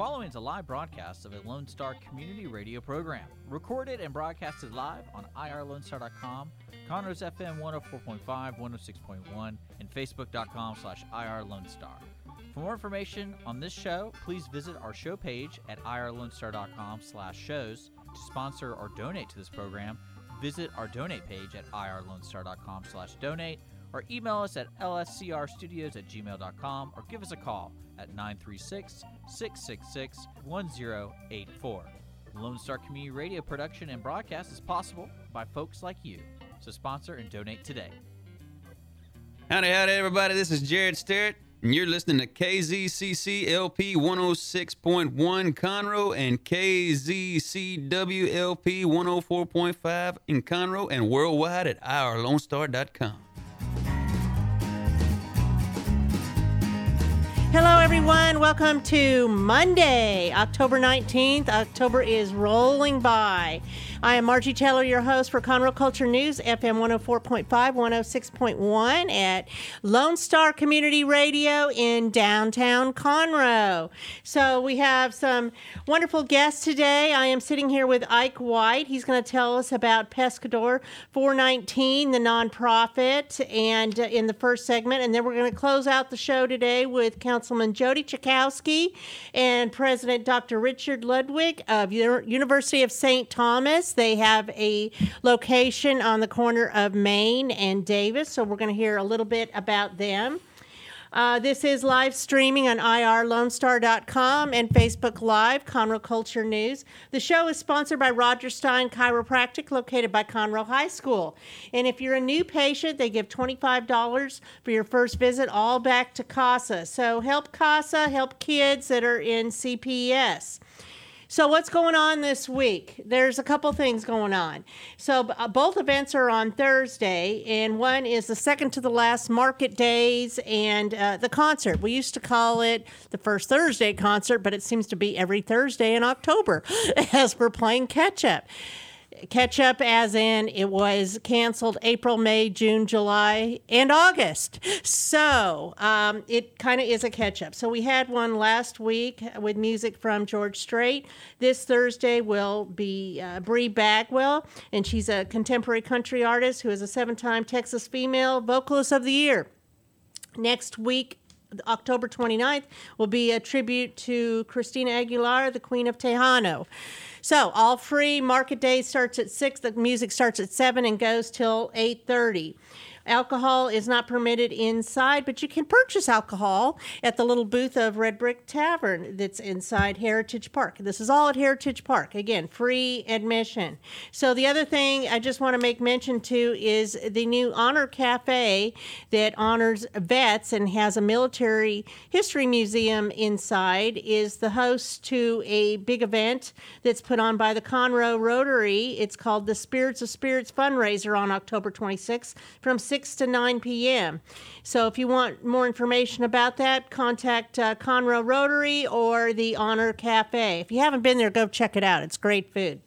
following is a live broadcast of a Lone Star community radio program, recorded and broadcasted live on IRLoneStar.com, Conroe's FM 104.5, 106.1, and Facebook.com/IRLoneStar. For more information on this show, please visit our show page at IRLoneStar.com/shows. To sponsor or donate to this program, visit our donate page at IRLoneStar.com/donate, or email us at lscrstudios@gmail.com, or give us a call at 936-666-1084. Lone Star Community Radio production and broadcast is possible by folks like you, so sponsor and donate today. Howdy, everybody. This is Jared Sterrett, and you're listening to KZCC LP 106.1 Conroe and KZCW LP 104.5 in Conroe and worldwide at IRLoneStar.com. Hello, everyone. Welcome to Monday, October 19th. October is rolling by. I am Margie Taylor, your host for Conroe Culture News, FM 104.5, 106.1 at Lone Star Community Radio in downtown Conroe. So we have some wonderful guests today. I am sitting here with Ike White. He's going to tell us about Pescador 419, the nonprofit, and in the first segment. And then we're going to close out the show today with Councilman Jody Czajkoski and President Dr. Richard Ludwig of University of St. Thomas. They have a location on the corner of Main and Davis, so we're going to hear a little bit about them. This is live streaming on IRLoneStar.com and Facebook Live, Conroe Culture News. The show is sponsored by Roger Stein Chiropractic, located by Conroe High School. And if you're a new patient, they give $25 for your first visit, all back to CASA. So help CASA, help kids that are in CPS. So what's going on this week? There's a couple things going on. So both events are on Thursday, and one is the second to the last market days and the concert. We used to call it the First Thursday concert, but it seems to be every Thursday in October as we're playing catch-up. Catch-up as in it was canceled April, May, June, July, and August. So it kind of is a catch-up. So we had one last week with music from George Strait. This Thursday will be Brie Bagwell, and she's a contemporary country artist who is a seven-time Texas Female Vocalist of the Year. Next week, October 29th, will be a tribute to Christina Aguilera, the Queen of Tejano. So all free. Market day starts at 6. The music starts at 7 and goes till 8:30. Alcohol is not permitted inside, but you can purchase alcohol at the little booth of Red Brick Tavern that's inside Heritage Park. This is all at Heritage Park. Again, free admission. So the other thing I just want to make mention to is the new Honor Cafe that honors vets and has a military history museum inside is the host to a big event that's put on by the Conroe Rotary. It's called the Spirits of Spirits fundraiser on October 26th from 6 to 9 p.m. So if you want more information about that, contact Conroe Rotary or the Honor Cafe. If you haven't been there, go check it out. It's great food.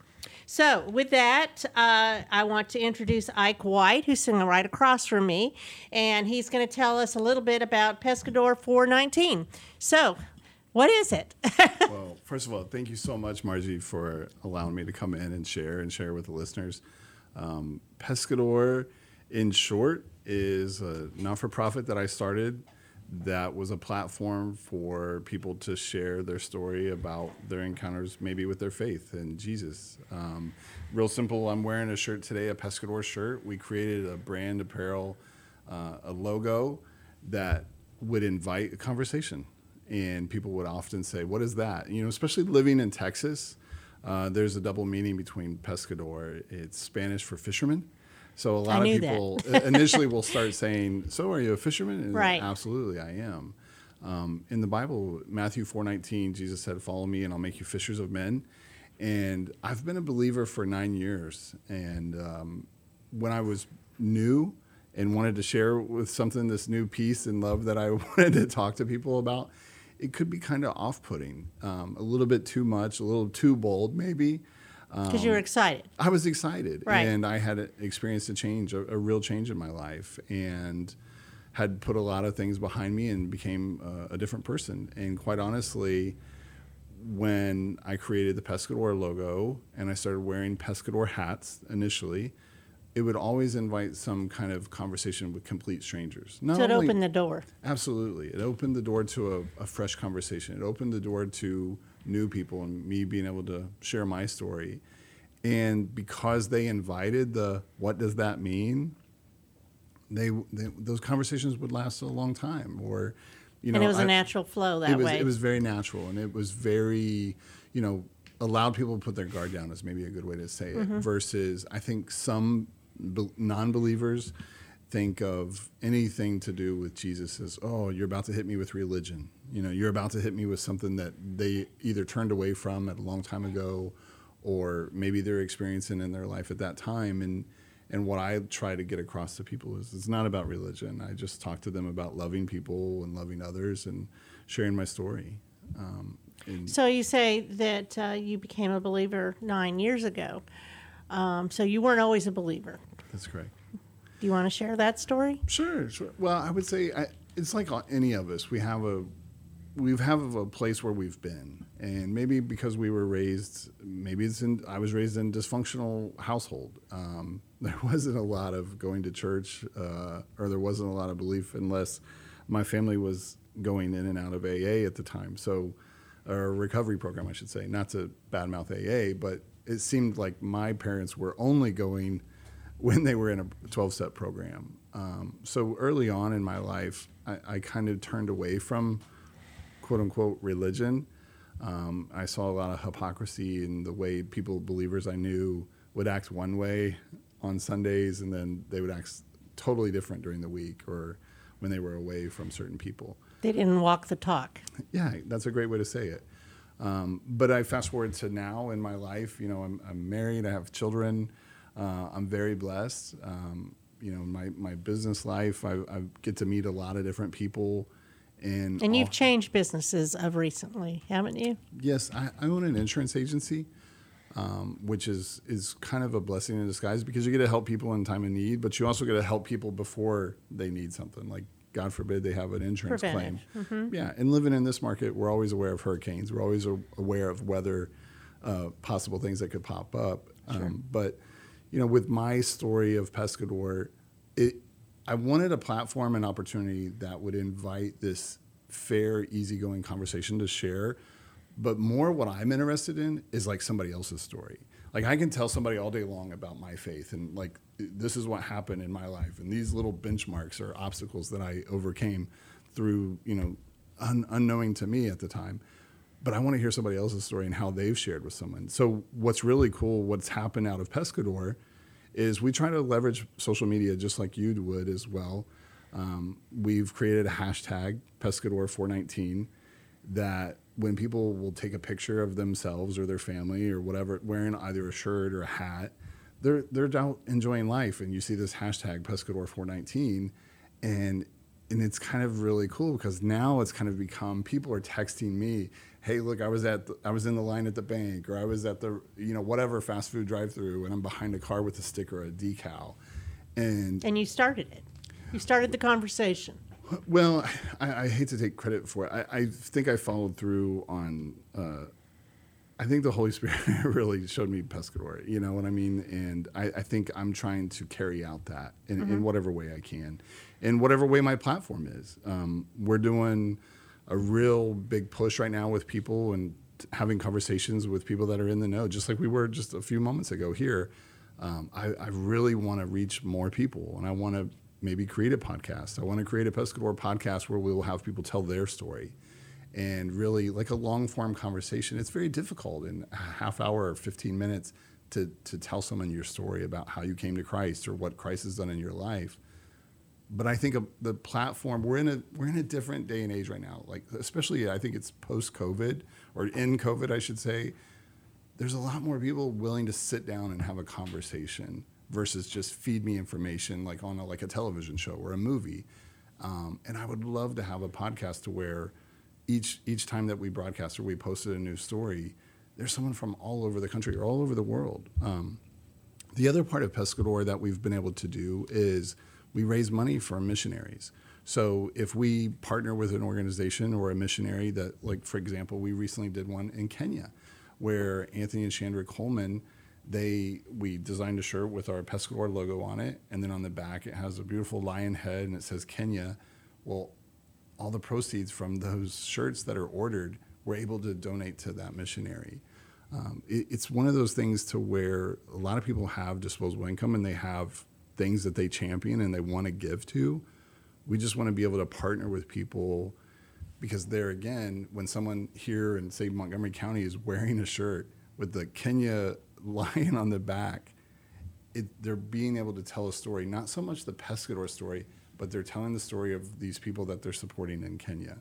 So with that, I want to introduce Ike White, who's sitting right across from me, and he's going to tell us a little bit about Pescador 419. So what is it? Well, first of all, thank you so much, Margie, for allowing me to come in and share with the listeners. Pescador, in short, is a not-for-profit that I started that was a platform for people to share their story about their encounters maybe with their faith and Jesus. Real simple, I'm wearing a shirt today, a Pescador shirt. We created a brand apparel, a logo that would invite a conversation. And people would often say, what is that? You know, especially living in Texas, there's a double meaning between Pescador. It's Spanish for fisherman. So a lot of people initially will start saying, so are you a fisherman? And right. Absolutely, I am. In the Bible, Matthew 4:19, Jesus said, follow me and I'll make you fishers of men. And I've been a believer for 9 years. And when I was new and wanted to share with something this new peace and love that I wanted to talk to people about, it could be kind of off-putting, a little bit too much, a little too bold maybe. Because you were excited. I was excited, right. And I had experienced a change, a real change in my life, and had put a lot of things behind me and became a different person. And quite honestly, when I created the Pescador logo and I started wearing Pescador hats initially, it would always invite some kind of conversation with complete strangers. So it opened the door. Absolutely. It opened the door to a fresh conversation. It opened the door to new people and me being able to share my story. And because they invited the what does that mean, they those conversations would last a long time. Or, you know, and it was a natural flow that way. It was very natural, and it was very, you know, allowed people to put their guard down is maybe a good way to say it. Mm-hmm. Versus, I think some non-believers think of anything to do with Jesus as, oh, you're about to hit me with religion. You know, you're about to hit me with something that they either turned away from at a long time ago, or maybe they're experiencing in their life at that time. And what I try to get across to people is it's not about religion. I just talk to them about loving people and loving others and sharing my story. So you say that you became a believer 9 years ago. So you weren't always a believer. That's correct. Do you want to share that story? Sure. Well, I would say it's like any of us. We have a place where we've been, and maybe because we were raised, I was raised in a dysfunctional household. There wasn't a lot of going to church, or there wasn't a lot of belief unless my family was going in and out of AA at the time. So, or recovery program, I should say, not to badmouth AA, but it seemed like my parents were only going when they were in a 12-step program. So early on in my life, I kind of turned away from quote-unquote religion. I saw a lot of hypocrisy in the way believers I knew would act one way on Sundays, and then they would act totally different during the week or when they were away from certain people. They didn't walk the talk. Yeah, that's a great way to say it. But I fast forward to now in my life. You know, I'm married, I have children, I'm very blessed. You know, my business life, I get to meet a lot of different people. And you've changed businesses of recently, haven't you? Yes, I own an insurance agency, which is kind of a blessing in disguise because you get to help people in time of need, but you also get to help people before they need something. Like, God forbid, they have an insurance claim. Mm-hmm. Yeah, and living in this market, we're always aware of hurricanes. We're always aware of weather, possible things that could pop up. Sure. But, you know, with my story of Pescador, I wanted a platform and opportunity that would invite this fair, easygoing conversation to share. But more what I'm interested in is like somebody else's story. Like I can tell somebody all day long about my faith and like this is what happened in my life. And these little benchmarks or obstacles that I overcame through, you know, unknowing to me at the time. But I want to hear somebody else's story and how they've shared with someone. So what's really cool, what's happened out of Pescador is we try to leverage social media just like you would as well. We've created a hashtag, Pescador 419, that when people will take a picture of themselves or their family or whatever, wearing either a shirt or a hat, they're out enjoying life. And you see this hashtag, Pescador 419, and it's kind of really cool because now it's kind of become, people are texting me, hey, look, I was in the line at the bank, or I was at the, you know, whatever fast food drive-through, and I'm behind a car with a sticker or a decal, and you started it. You started the conversation. Well, I hate to take credit for it. I think I followed through on. I think the Holy Spirit really showed me Pescador. You know what I mean? And I think I'm trying to carry out that in whatever way I can, in whatever way my platform is. We're doing a real big push right now with people and having conversations with people that are in the know, just like we were just a few moments ago here. I really want to reach more people, and I want to maybe create a podcast. I want to create a Pescador podcast where we will have people tell their story and really like a long form conversation. It's very difficult in a half hour or 15 minutes to tell someone your story about how you came to Christ or what Christ has done in your life. But I think the platform, we're in a different day and age right now. Like, especially I think it's post-COVID or in COVID, I should say. There's a lot more people willing to sit down and have a conversation versus just feed me information like on a television show or a movie. And I would love to have a podcast to where each time that we broadcast or we posted a new story, there's someone from all over the country or all over the world. The other part of Pescador that we've been able to do is we raise money for missionaries. So if we partner with an organization or a missionary that, like, for example, we recently did one in Kenya where Anthony and Chandra Coleman, we designed a shirt with our Pescador logo on it, and then on the back it has a beautiful lion head and it says Kenya. Well, all the proceeds from those shirts that are ordered, we're able to donate to that missionary. It's one of those things to where a lot of people have disposable income and they have things that they champion and they want to give to. We just want to be able to partner with people, because there again, when someone here in, say, Montgomery County is wearing a shirt with the Kenya lion on the back, they're being able to tell a story, not so much the Pescador story, but they're telling the story of these people that they're supporting in Kenya.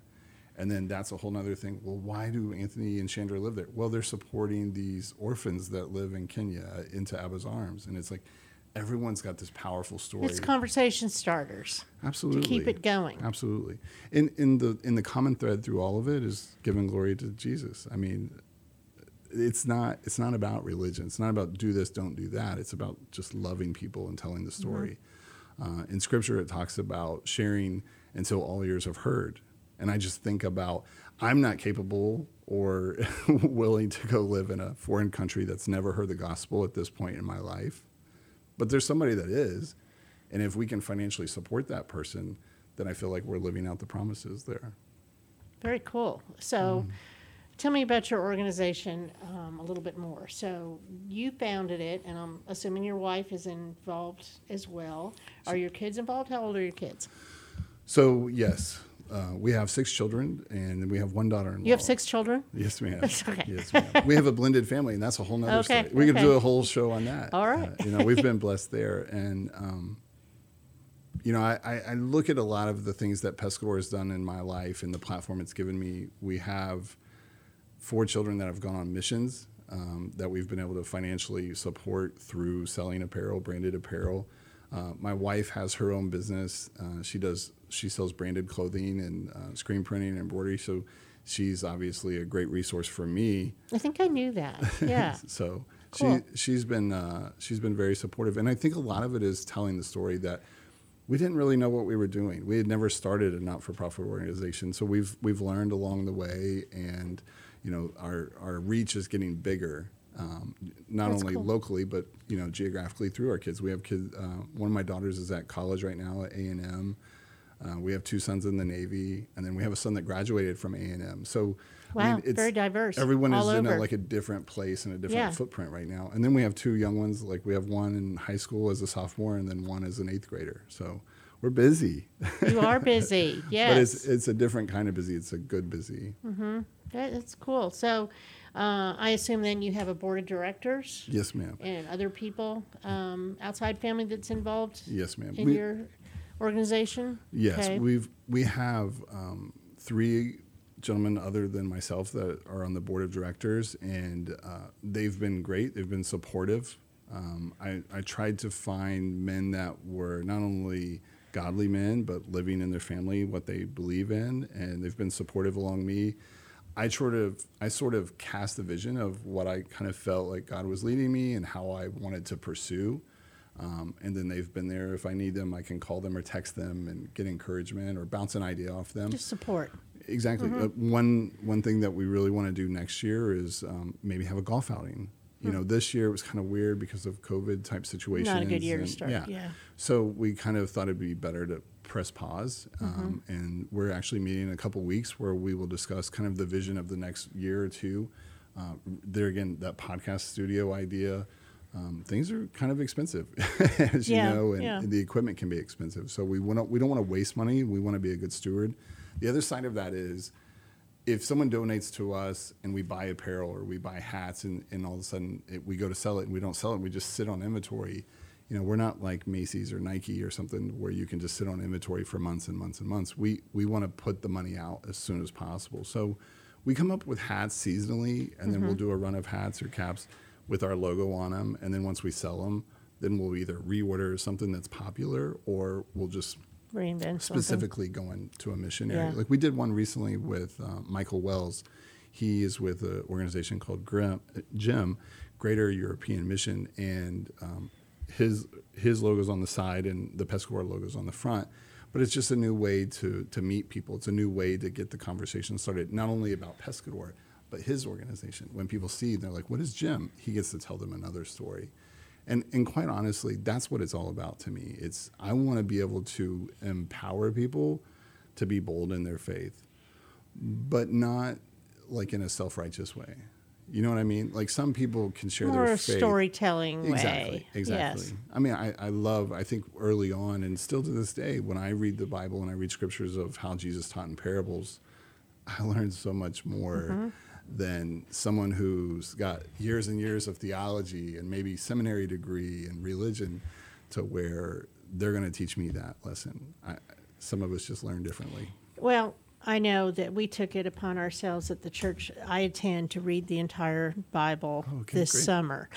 And then that's a whole nother thing. Well, why do Anthony and Chandra live there? Well, they're supporting these orphans that live in Kenya into Abba's arms. And it's like, everyone's got this powerful story. It's conversation starters. Absolutely. To keep it going. Absolutely. And in the common thread through all of it is giving glory to Jesus. I mean, it's not about religion. It's not about do this, don't do that. It's about just loving people and telling the story. Mm-hmm. In Scripture, it talks about sharing until all ears have heard. And I just think about, I'm not capable or willing to go live in a foreign country that's never heard the gospel at this point in my life. But there's somebody that is. And if we can financially support that person, then I feel like we're living out the promises there. Very cool. So tell me about your organization a little bit more. So you founded it, and I'm assuming your wife is involved as well. Are your kids involved? How old are your kids? So, yes. We have 6 children, and we have one daughter-in-law. You have 6 children? Yes, we have. Okay. Yes, we have. We have a blended family, and that's a whole nother story. We could do a whole show on that. All right. We've been blessed there. And, I look at a lot of the things that Pescador has done in my life and the platform it's given me. We have 4 children that have gone on missions that we've been able to financially support through selling apparel, branded apparel. My wife has her own business. She sells branded clothing and screen printing and embroidery. So she's obviously a great resource for me. I think I knew that. Yeah. So cool. She's been very supportive. And I think a lot of it is telling the story that we didn't really know what we were doing. We had never started a not-for-profit organization. So we've learned along the way, and our reach is getting bigger. Not That's only cool. locally, but geographically through our kids. We have kids. One of my daughters is at college right now at A&M. We have 2 sons in the Navy, and then we have a son that graduated from A&M. So, wow, it's very diverse. Everyone is in a different place and a different footprint right now. And then we have 2 young ones. Like, we have one in high school as a sophomore, and then one as an 8th grader. So we're busy. You are busy, yes. But it's a different kind of busy. It's a good busy. Mm-hmm. That's cool. So I assume then you have a board of directors. Yes, ma'am. And other people, outside family that's involved. Yes, ma'am. In your organization? Yes, okay. We have 3 gentlemen other than myself that are on the board of directors, and they've been great. They've been supportive. I tried to find men that were not only godly men, but living in their family what they believe in, and they've been supportive along me. I sort of cast the vision of what I kind of felt like God was leading me and how I wanted to pursue. And then they've been there. If I need them, I can call them or text them and get encouragement or bounce an idea off them. Just support. Exactly. Mm-hmm. One thing that we really want to do next year is maybe have a golf outing. Mm-hmm. This year it was kind of weird because of COVID-type situations. Not a good year to start. Yeah. So we kind of thought it'd be better to press pause. And we're actually meeting in a couple weeks where we will discuss kind of the vision of the next year or two. There again, that podcast studio idea. Things are kind of expensive, as you know, and the equipment can be expensive. So we don't want to waste money. We want to be a good steward. The other side of that is if someone donates to us and we buy apparel or we buy hats and all of a sudden we go to sell it and we don't sell it, we just sit on inventory. We're not like Macy's or Nike or something where you can just sit on inventory for months and months and months. We want to put the money out as soon as possible. So we come up with hats seasonally, and then we'll do a run of hats or caps with our logo on them, and then once we sell them, then we'll either reorder something that's popular, or we'll just reinvent specifically something. Go into a missionary. Yeah. Like we did one recently with Michael Wells. He is with an organization called GEM, Greater European Mission, and his logo's on the side and the Pescador logo's on the front. But it's just a new way to meet people. It's a new way to get the conversation started, not only about Pescador, but his organization. When people see, they're like, what is Jim? He gets to tell them another story. And quite honestly, that's what it's all about to me. It's I want to be able to empower people to be bold in their faith, but not like in a self-righteous way. You know what I mean? Like some people can share more their faith. Or a storytelling way. Exactly. Yes. I mean, I think early on and still to this day, when I read the Bible and I read scriptures of how Jesus taught in parables, I learned so much more than someone who's got years and years of theology and maybe seminary degree and religion to where they're going to teach me that lesson. Some of us just learn differently. Well, I know that we took it upon ourselves at the church I attend to read the entire Bible summer.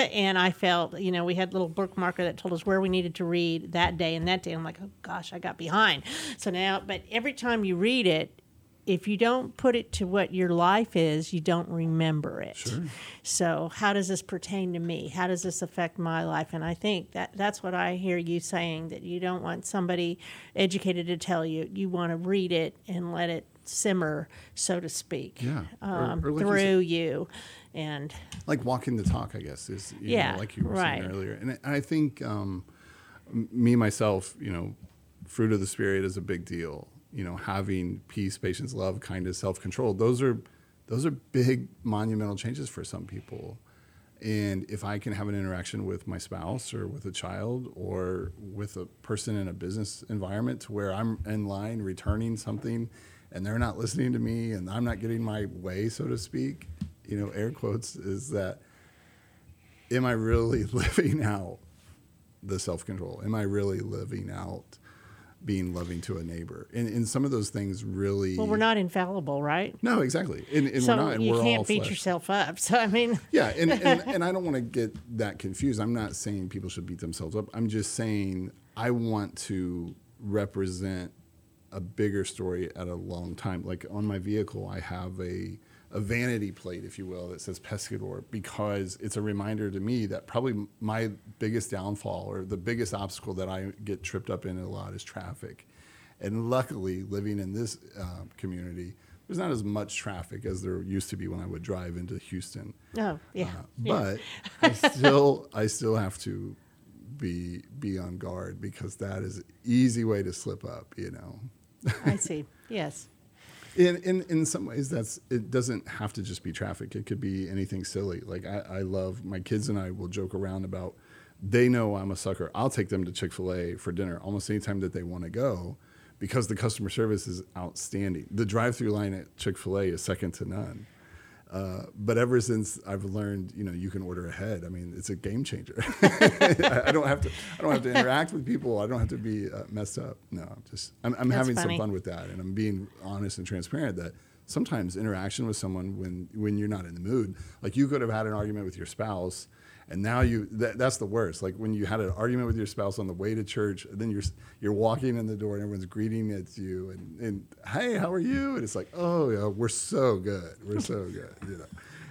And I felt, we had a little bookmarker that told us where we needed to read that day and that day. I'm like, oh gosh, I got behind. So now, but every time you read it, if you don't put it to what your life is, you don't remember it. Sure. So how does this pertain to me? How does this affect my life? And I think that's what I hear you saying, that you don't want somebody educated to tell you. You want to read it and let it simmer, so to speak, or like through you. And like walking the talk, I guess, is like you were saying earlier. And I think me, myself, fruit of the Spirit is a big deal. Having peace, patience, love, kindness, self-control, those are big monumental changes for some people. And if I can have an interaction with my spouse or with a child or with a person in a business environment to where I'm in line returning something and they're not listening to me and I'm not getting my way, so to speak, air quotes, is that, am I really living out the self-control? Am I really living out being loving to a neighbor? And some of those things really... Well, we're not infallible, right? No, exactly. And so we're not. And you we're can't all beat flesh. Yourself up. So, I mean... Yeah, and I don't want to get that confused. I'm not saying people should beat themselves up. I'm just saying I want to represent a bigger story at a long time. Like on my vehicle, I have a vanity plate, if you will, that says Pescador, because it's a reminder to me that probably my biggest downfall or the biggest obstacle that I get tripped up in a lot is traffic. And luckily, living in this community, there's not as much traffic as there used to be when I would drive into Houston. Oh, yeah. But I still have to be on guard, because that is an easy way to slip up, I see. Yes. In some ways, it doesn't have to just be traffic. It could be anything silly. Like I love, my kids and I will joke around about, they know I'm a sucker. I'll take them to Chick-fil-A for dinner almost any time that they want to go, because the customer service is outstanding. The drive-through line at Chick-fil-A is second to none. But ever since I've learned, you can order ahead. I mean, it's a game changer. I don't have to interact with people. I don't have to be messed up. No, I'm having some fun with that, and I'm being honest and transparent that sometimes interaction with someone when you're not in the mood, like you could have had an argument with your spouse, and now that's the worst. Like when you had an argument with your spouse on the way to church, and then you're walking in the door and everyone's greeting at you and hey, how are you? And it's like, oh yeah, we're so good. We're so good.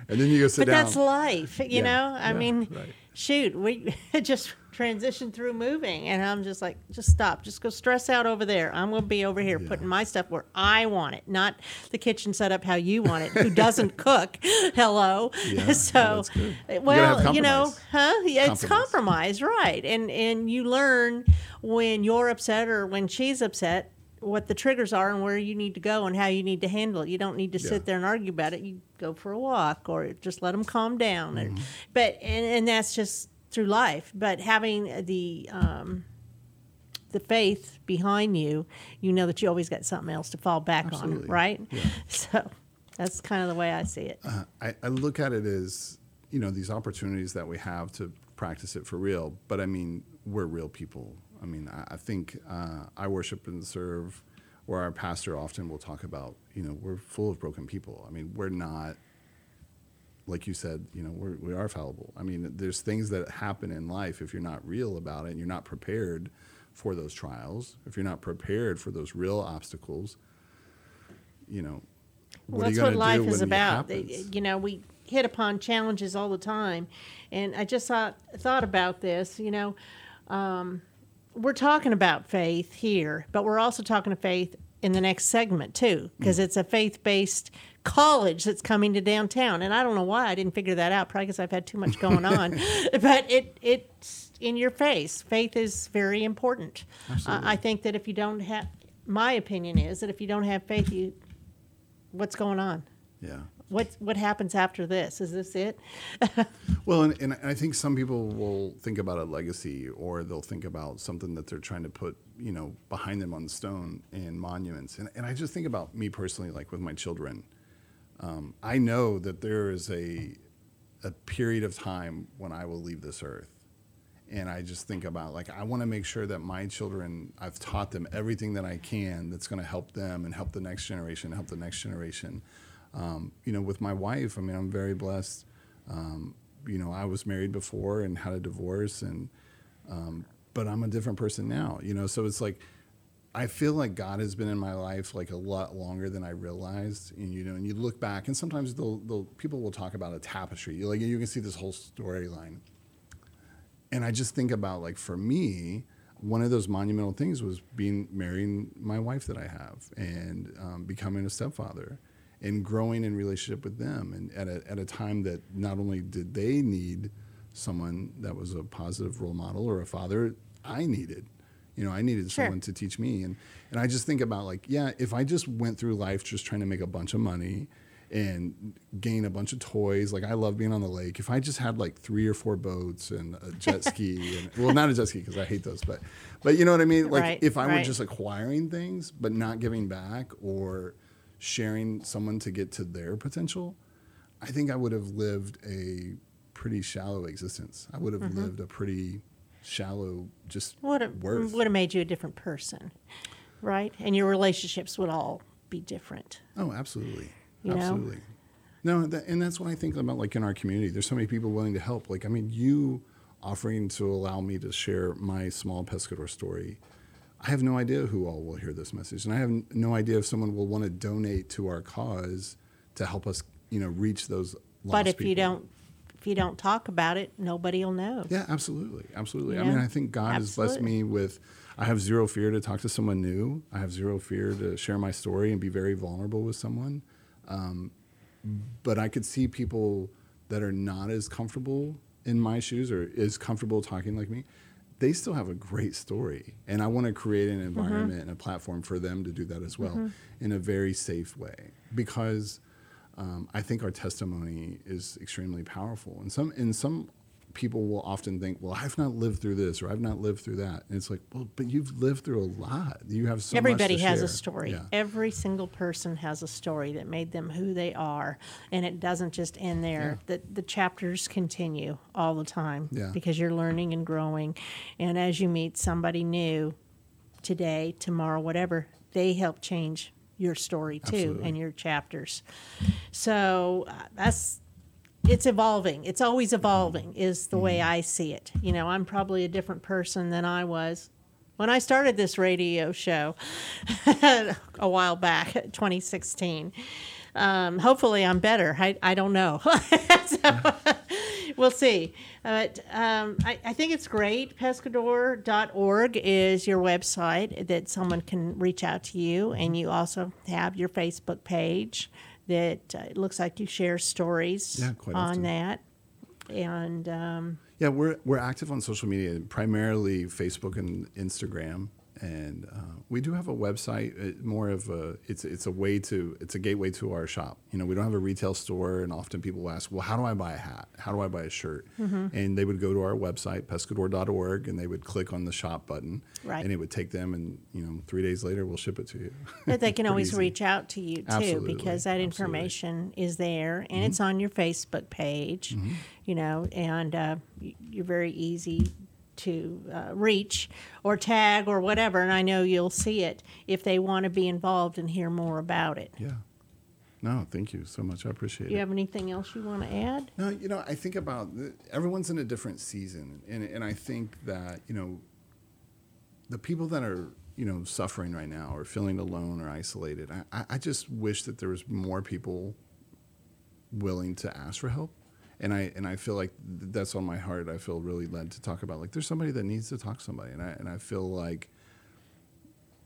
And then you go sit down. But that's life, you know? I mean, shoot, we just transitioned through moving, and I'm just like, just stop. Just go stress out over there. I'm going to be over here putting my stuff where I want it, not the kitchen set up how you want it. Who doesn't cook? Hello. Yeah, so, well, Yeah, compromise. It's compromise, right. And you learn when you're upset or when she's upset what the triggers are and where you need to go and how you need to handle it. You don't need to sit there and argue about it. You go for a walk or just let them calm down. Mm-hmm. But that's just through life. But having the faith behind you, that you always got something else to fall back on, right? Yeah. So that's kind of the way I see it. I look at it as, these opportunities that we have to practice it for real. But I mean, we're real people. I mean, I think I worship and serve, where our pastor often will talk about, we're full of broken people. I mean, we're not, like you said, we are fallible. I mean, there's things that happen in life if you're not real about it and you're not prepared for those trials, if you're not prepared for those real obstacles, what are you going to do when it happens? Well, that's what life is about. We hit upon challenges all the time. And I just thought about this, we're talking about faith here, but we're also talking to faith in the next segment, too, because it's a faith-based college that's coming to downtown. And I don't know why I didn't figure that out, probably because I've had too much going on. But it's in your face. Faith is very important. I think that if you don't have, my opinion is that if you don't have faith, you, what's going on? Yeah. What happens after this? Is this it? Well, and I think some people will think about a legacy, or they'll think about something that they're trying to put, you know, behind them on stone and monuments. And I just think about me personally, like with my children. I know that there is a period of time when I will leave this earth. And I just think about, like, I want to make sure that my children, I've taught them everything that I can that's going to help them and help the next generation, help the next generation. You know, with my wife, I mean, I'm very blessed. You know, I was married before and had a divorce, and but I'm a different person now, you know. So it's like, I feel like God has been in my life like a lot longer than I realized. And, you know, and you look back, and sometimes people will talk about a tapestry. You're like, you can see this whole storyline. And I just think about, like, for me, one of those monumental things was marrying my wife that I have, and becoming a stepfather, and growing in relationship with them, and at a time that not only did they need someone that was a positive role model or a father, I needed sure. someone to teach me. And I just think about, like, yeah, if I just went through life just trying to make a bunch of money and gain a bunch of toys, like, I love being on the lake. If I just had like 3 or 4 boats and a jet ski, and, well, not a jet ski because I hate those, but you know what I mean? Like, right, if I were just acquiring things but not giving back or sharing someone to get to their potential, I think I would have lived a pretty shallow existence. I would have lived a pretty shallow worth. Would have made you a different person, right? And your relationships would all be different. Oh, absolutely. You absolutely know? No, and that's what I think about, like, in our community. There's so many people willing to help. Like, I mean, you offering to allow me to share my small Pescador story, I have no idea who all will hear this message, and I have no idea if someone will want to donate to our cause to help us, you know, reach those lost people. But if you don't talk about it, nobody will know. Yeah, absolutely, absolutely. You know? I mean, I think God has blessed me with. I have zero fear to talk to someone new. I have zero fear to share my story and be very vulnerable with someone. But I could see people that are not as comfortable in my shoes or as comfortable talking like me. They still have a great story, and I want to create an environment and a platform for them to do that as well in a very safe way, because I think our testimony is extremely powerful. And some people will often think, well, I've not lived through this or I've not lived through that. And it's like, well, but you've lived through a lot. You have so Everybody much to has share. A story. Yeah. Every single person has a story that made them who they are, and it doesn't just end there. Yeah. The chapters continue all the time because you're learning and growing. And as you meet somebody new today, tomorrow, whatever, they help change your story too. Absolutely. And your chapters. So that's... It's evolving. It's always evolving is the way I see it. You know, I'm probably a different person than I was when I started this radio show a while back, 2016. Hopefully I'm better. I don't know. So, we'll see. But I think it's great. Pescador.org is your website that someone can reach out to you. And you also have your Facebook page. That it looks like you share stories on often. That, and we're active on social media, primarily Facebook and Instagram, and we do have a website. More of a it's a gateway to our shop. You know, we don't have a retail store, and often people ask, well, how do I buy a hat? How do I buy a shirt? And they would go to our website, pescador.org, and they would click on the shop button, and it would take them, and, you know, 3 days later we'll ship it to you. But they can always reach out to you too, because that information is there, and it's on your Facebook page, you know, and you're very easy to reach or tag or whatever, and I know you'll see it if they want to be involved and hear more about it. Yeah. No, thank you so much. I appreciate it. You have anything else you want to add? No, you know, I think about everyone's in a different season, and I think that, you know, the people that are, you know, suffering right now or feeling alone or isolated, I just wish that there was more people willing to ask for help. And I feel like that's on my heart. I feel really led to talk about, like, there's somebody that needs to talk to somebody. And I feel like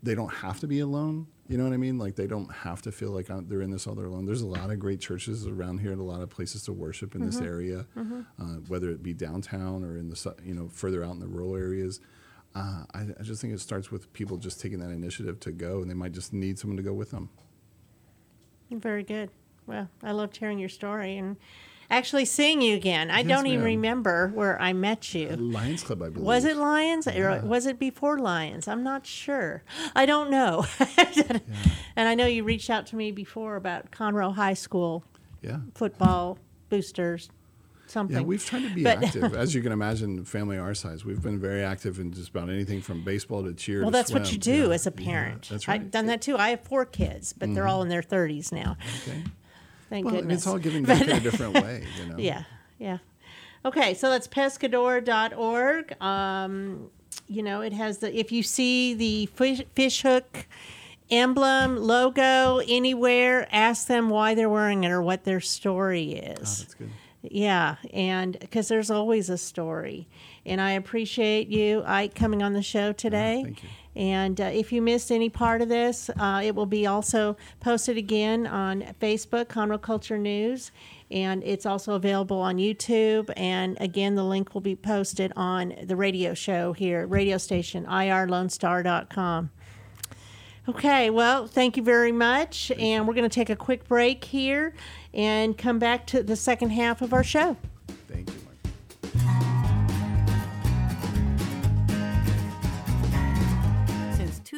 they don't have to be alone. You know what I mean? Like, they don't have to feel like they're in this all alone. There's a lot of great churches around here and a lot of places to worship in mm-hmm. this area, mm-hmm. Whether it be downtown or in the, you know, further out in the rural areas. I just think it starts with people just taking that initiative to go, and they might just need someone to go with them. Very good. Well, I loved hearing your story and actually seeing you again. I don't even remember where I met you. Lions Club, I believe. Was it Lions? Yeah. Or was it before Lions? I'm not sure. I don't know. Yeah. And I know you reached out to me before about Conroe High School football boosters. Something. Yeah, we've tried to be active. As you can imagine, family our size, we've been very active in just about anything from baseball to cheer. Well, that's swim. What you do as a parent. Yeah, that's right. I've done that too. I have 4 kids, but mm-hmm. they're all in their 30s now. Okay. Thank goodness. And it's all giving back in a different way, you know. Yeah, yeah. Okay, so that's pescador.org. You know, it has the, if you see the fish hook emblem, logo anywhere, ask them why they're wearing it or what their story is. Oh, that's good. Yeah, and because there's always a story. And I appreciate you, Ike, coming on the show today. Thank you. And if you missed any part of this, it will be also posted again on Facebook, Conroe Culture News. And it's also available on YouTube. And again, the link will be posted on the radio show here, radio station, IRLoneStar.com. Okay, well, thank you very much. And we're going to take a quick break here and come back to the second half of our show. Thank you, Mark. Since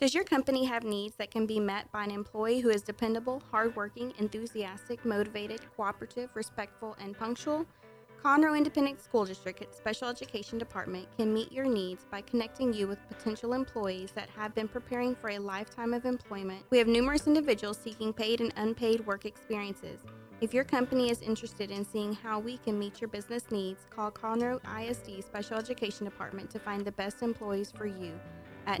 Does your company have needs that can be met by an employee who is dependable, hardworking, enthusiastic, motivated, cooperative, respectful, and punctual? Conroe Independent School District's Special Education Department can meet your needs by connecting you with potential employees that have been preparing for a lifetime of employment. We have numerous individuals seeking paid and unpaid work experiences. If your company is interested in seeing how we can meet your business needs, call Conroe ISD Special Education Department to find the best employees for you at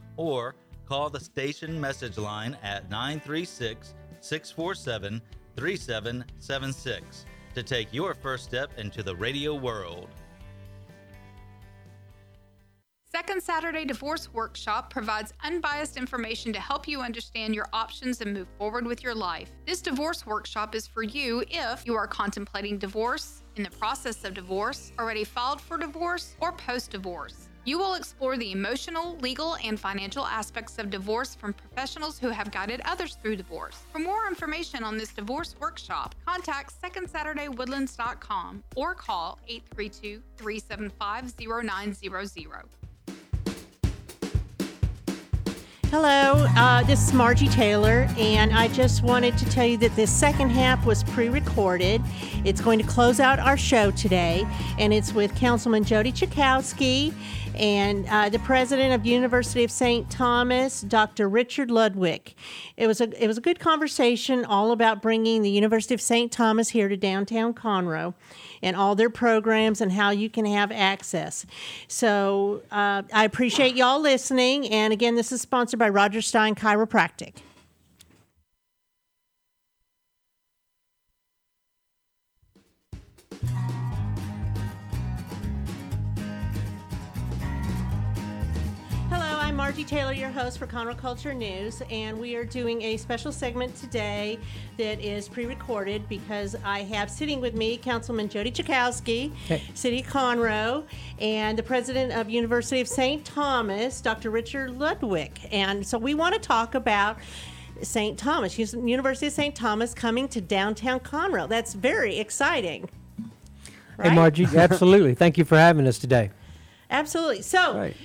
or call the station message line at 936-647-3776 to take your first step into the radio world. Second Saturday Divorce Workshop provides unbiased information to help you understand your options and move forward with your life. This divorce workshop is for you if you are contemplating divorce, in the process of divorce, already filed for divorce, or post-divorce. You will explore the emotional, legal, and financial aspects of divorce from professionals who have guided others through divorce. For more information on this divorce workshop, contact secondsaturdaywoodlands.com or call 832-375-0900. Hello, this is Margie Taylor, and I just wanted to tell you that this second half was pre-recorded, It's going to close out our show today, and it's with Councilman Jody Czajkoski and the president of University of St. Thomas, Dr. Richard Ludwig. It was a good conversation all about bringing the University of St. Thomas here to downtown Conroe and all their programs and how you can have access. So I appreciate y'all listening. And again, this is sponsored by Roger Stein Chiropractic. Margie Taylor, your host for Conroe Culture News, and we are doing a special segment today that is pre-recorded because I have sitting with me Councilman Jody Czajkoski, hey. City of Conroe, and the president of University of St. Thomas, Dr. Richard Ludwig. And so we want to talk about St. Thomas, University of St. Thomas coming to downtown Conroe. That's very exciting. Right? Hey, Margie, absolutely. Thank you for having us today. Absolutely. So. Right.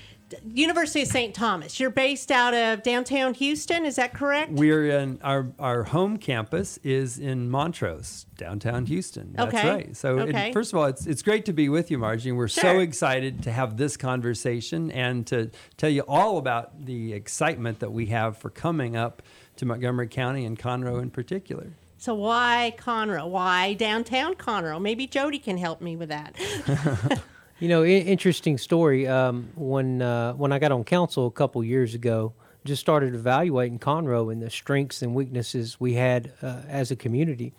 University of St. Thomas, you're based out of downtown Houston, is that correct? We're in our home campus is in Montrose, downtown Houston. That's okay. Right. So okay. First of all, it's great to be with you, Margie. We're sure. so excited to have this conversation and to tell you all about the excitement that we have for coming up to Montgomery County and Conroe in particular. So why Conroe? Why downtown Conroe? Maybe Jody can help me with that. You know, interesting story. When I got on council a couple years ago, just started evaluating Conroe and the strengths and weaknesses we had as a community.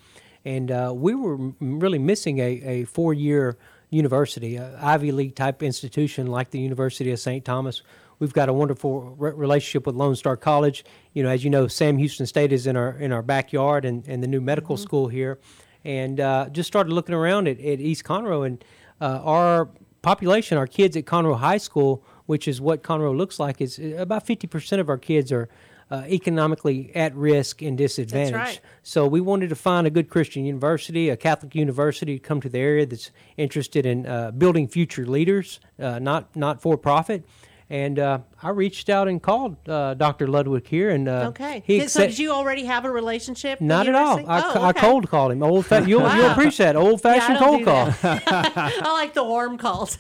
And we were really missing a four-year university, an Ivy League-type institution like the University of St. Thomas. We've got a wonderful relationship with Lone Star College. You know, as you know, Sam Houston State is in our backyard and the new medical mm-hmm. school here. And just started looking around at East Conroe and our population, our kids at Conroe High School, which is what Conroe looks like, is about 50% of our kids are economically at risk and disadvantaged. That's right. So we wanted to find a good Christian university, a Catholic university, come to the area that's interested in building future leaders, not for profit. And I reached out and called Dr. Ludwig here. And okay. So did you already have a relationship? Not at all. I cold called him. You'll appreciate that. Old-fashioned cold call. I like the warm calls.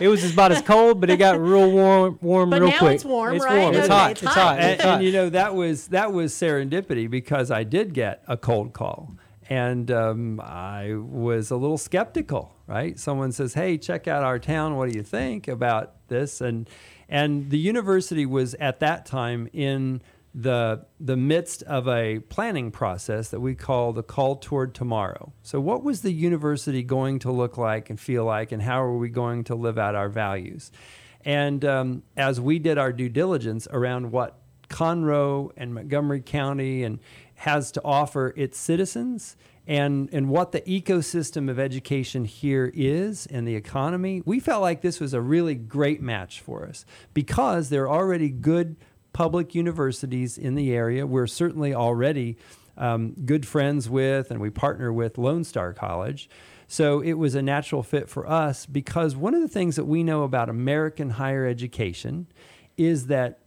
It was about as cold, but it got real warm real quick. But now it's warm, right? Warm. Okay, it's hot. And, you know, that was serendipity because I did get a cold call. And I was a little skeptical, right? Someone says, hey, check out our town. What do you think about this? And the university was at that time in the midst of a planning process that we call the Call Toward Tomorrow. So what was the university going to look like and feel like, and how are we going to live out our values? And as we did our due diligence around what Conroe and Montgomery County and has to offer its citizens and what the ecosystem of education here is and the economy, we felt like this was a really great match for us because there are already good public universities in the area. We're certainly already good friends with and we partner with Lone Star College. So it was a natural fit for us because one of the things that we know about American higher education is that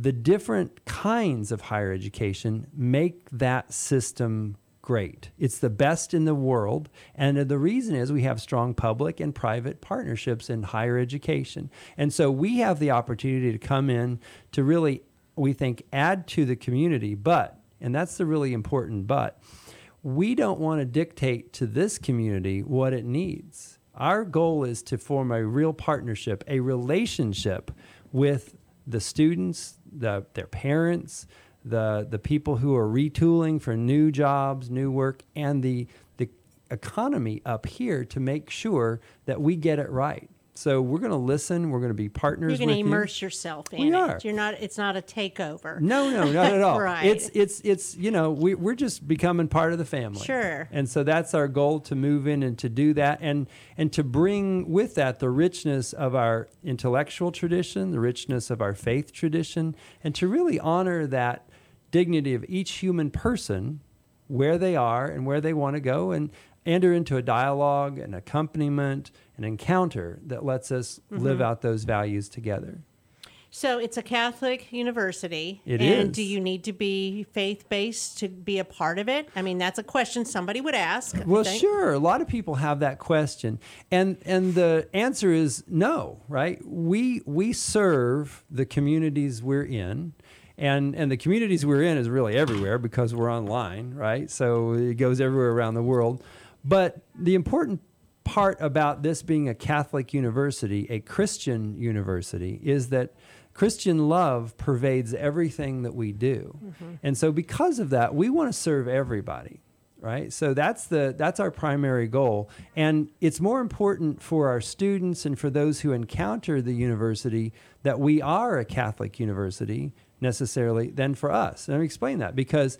the different kinds of higher education make that system great. It's the best in the world, and the reason is we have strong public and private partnerships in higher education. And so we have the opportunity to come in to really, we think, add to the community, but, and that's the really important but, we don't want to dictate to this community what it needs. Our goal is to form a real partnership, a relationship with the students, their parents, the people who are retooling for new jobs, new work, and the economy up here to make sure that we get it right. So we're going to listen. We're going to be partners with you. You're going to immerse yourself in it. We are. You're not, it's not a takeover. No, not at all. Right. It's you know, we're just becoming part of the family. Sure. And so that's our goal, to move in and to do that and to bring with that the richness of our intellectual tradition, the richness of our faith tradition, and to really honor that dignity of each human person, where they are and where they want to go, and enter into a dialogue, an accompaniment, an encounter that lets us mm-hmm. live out those values together. So it's a Catholic university. It is. Do you need to be faith-based to be a part of it? I mean, that's a question somebody would ask. Well, sure. A lot of people have that question. And the answer is no, right? We serve the communities we're in. And the communities we're in is really everywhere because we're online, right? So it goes everywhere around the world. But the important part about this being a Catholic university, a Christian university, is that Christian love pervades everything that we do. Mm-hmm. And so because of that, we want to serve everybody, right? So that's our primary goal. And it's more important for our students and for those who encounter the university that we are a Catholic university necessarily than for us. And let me explain that because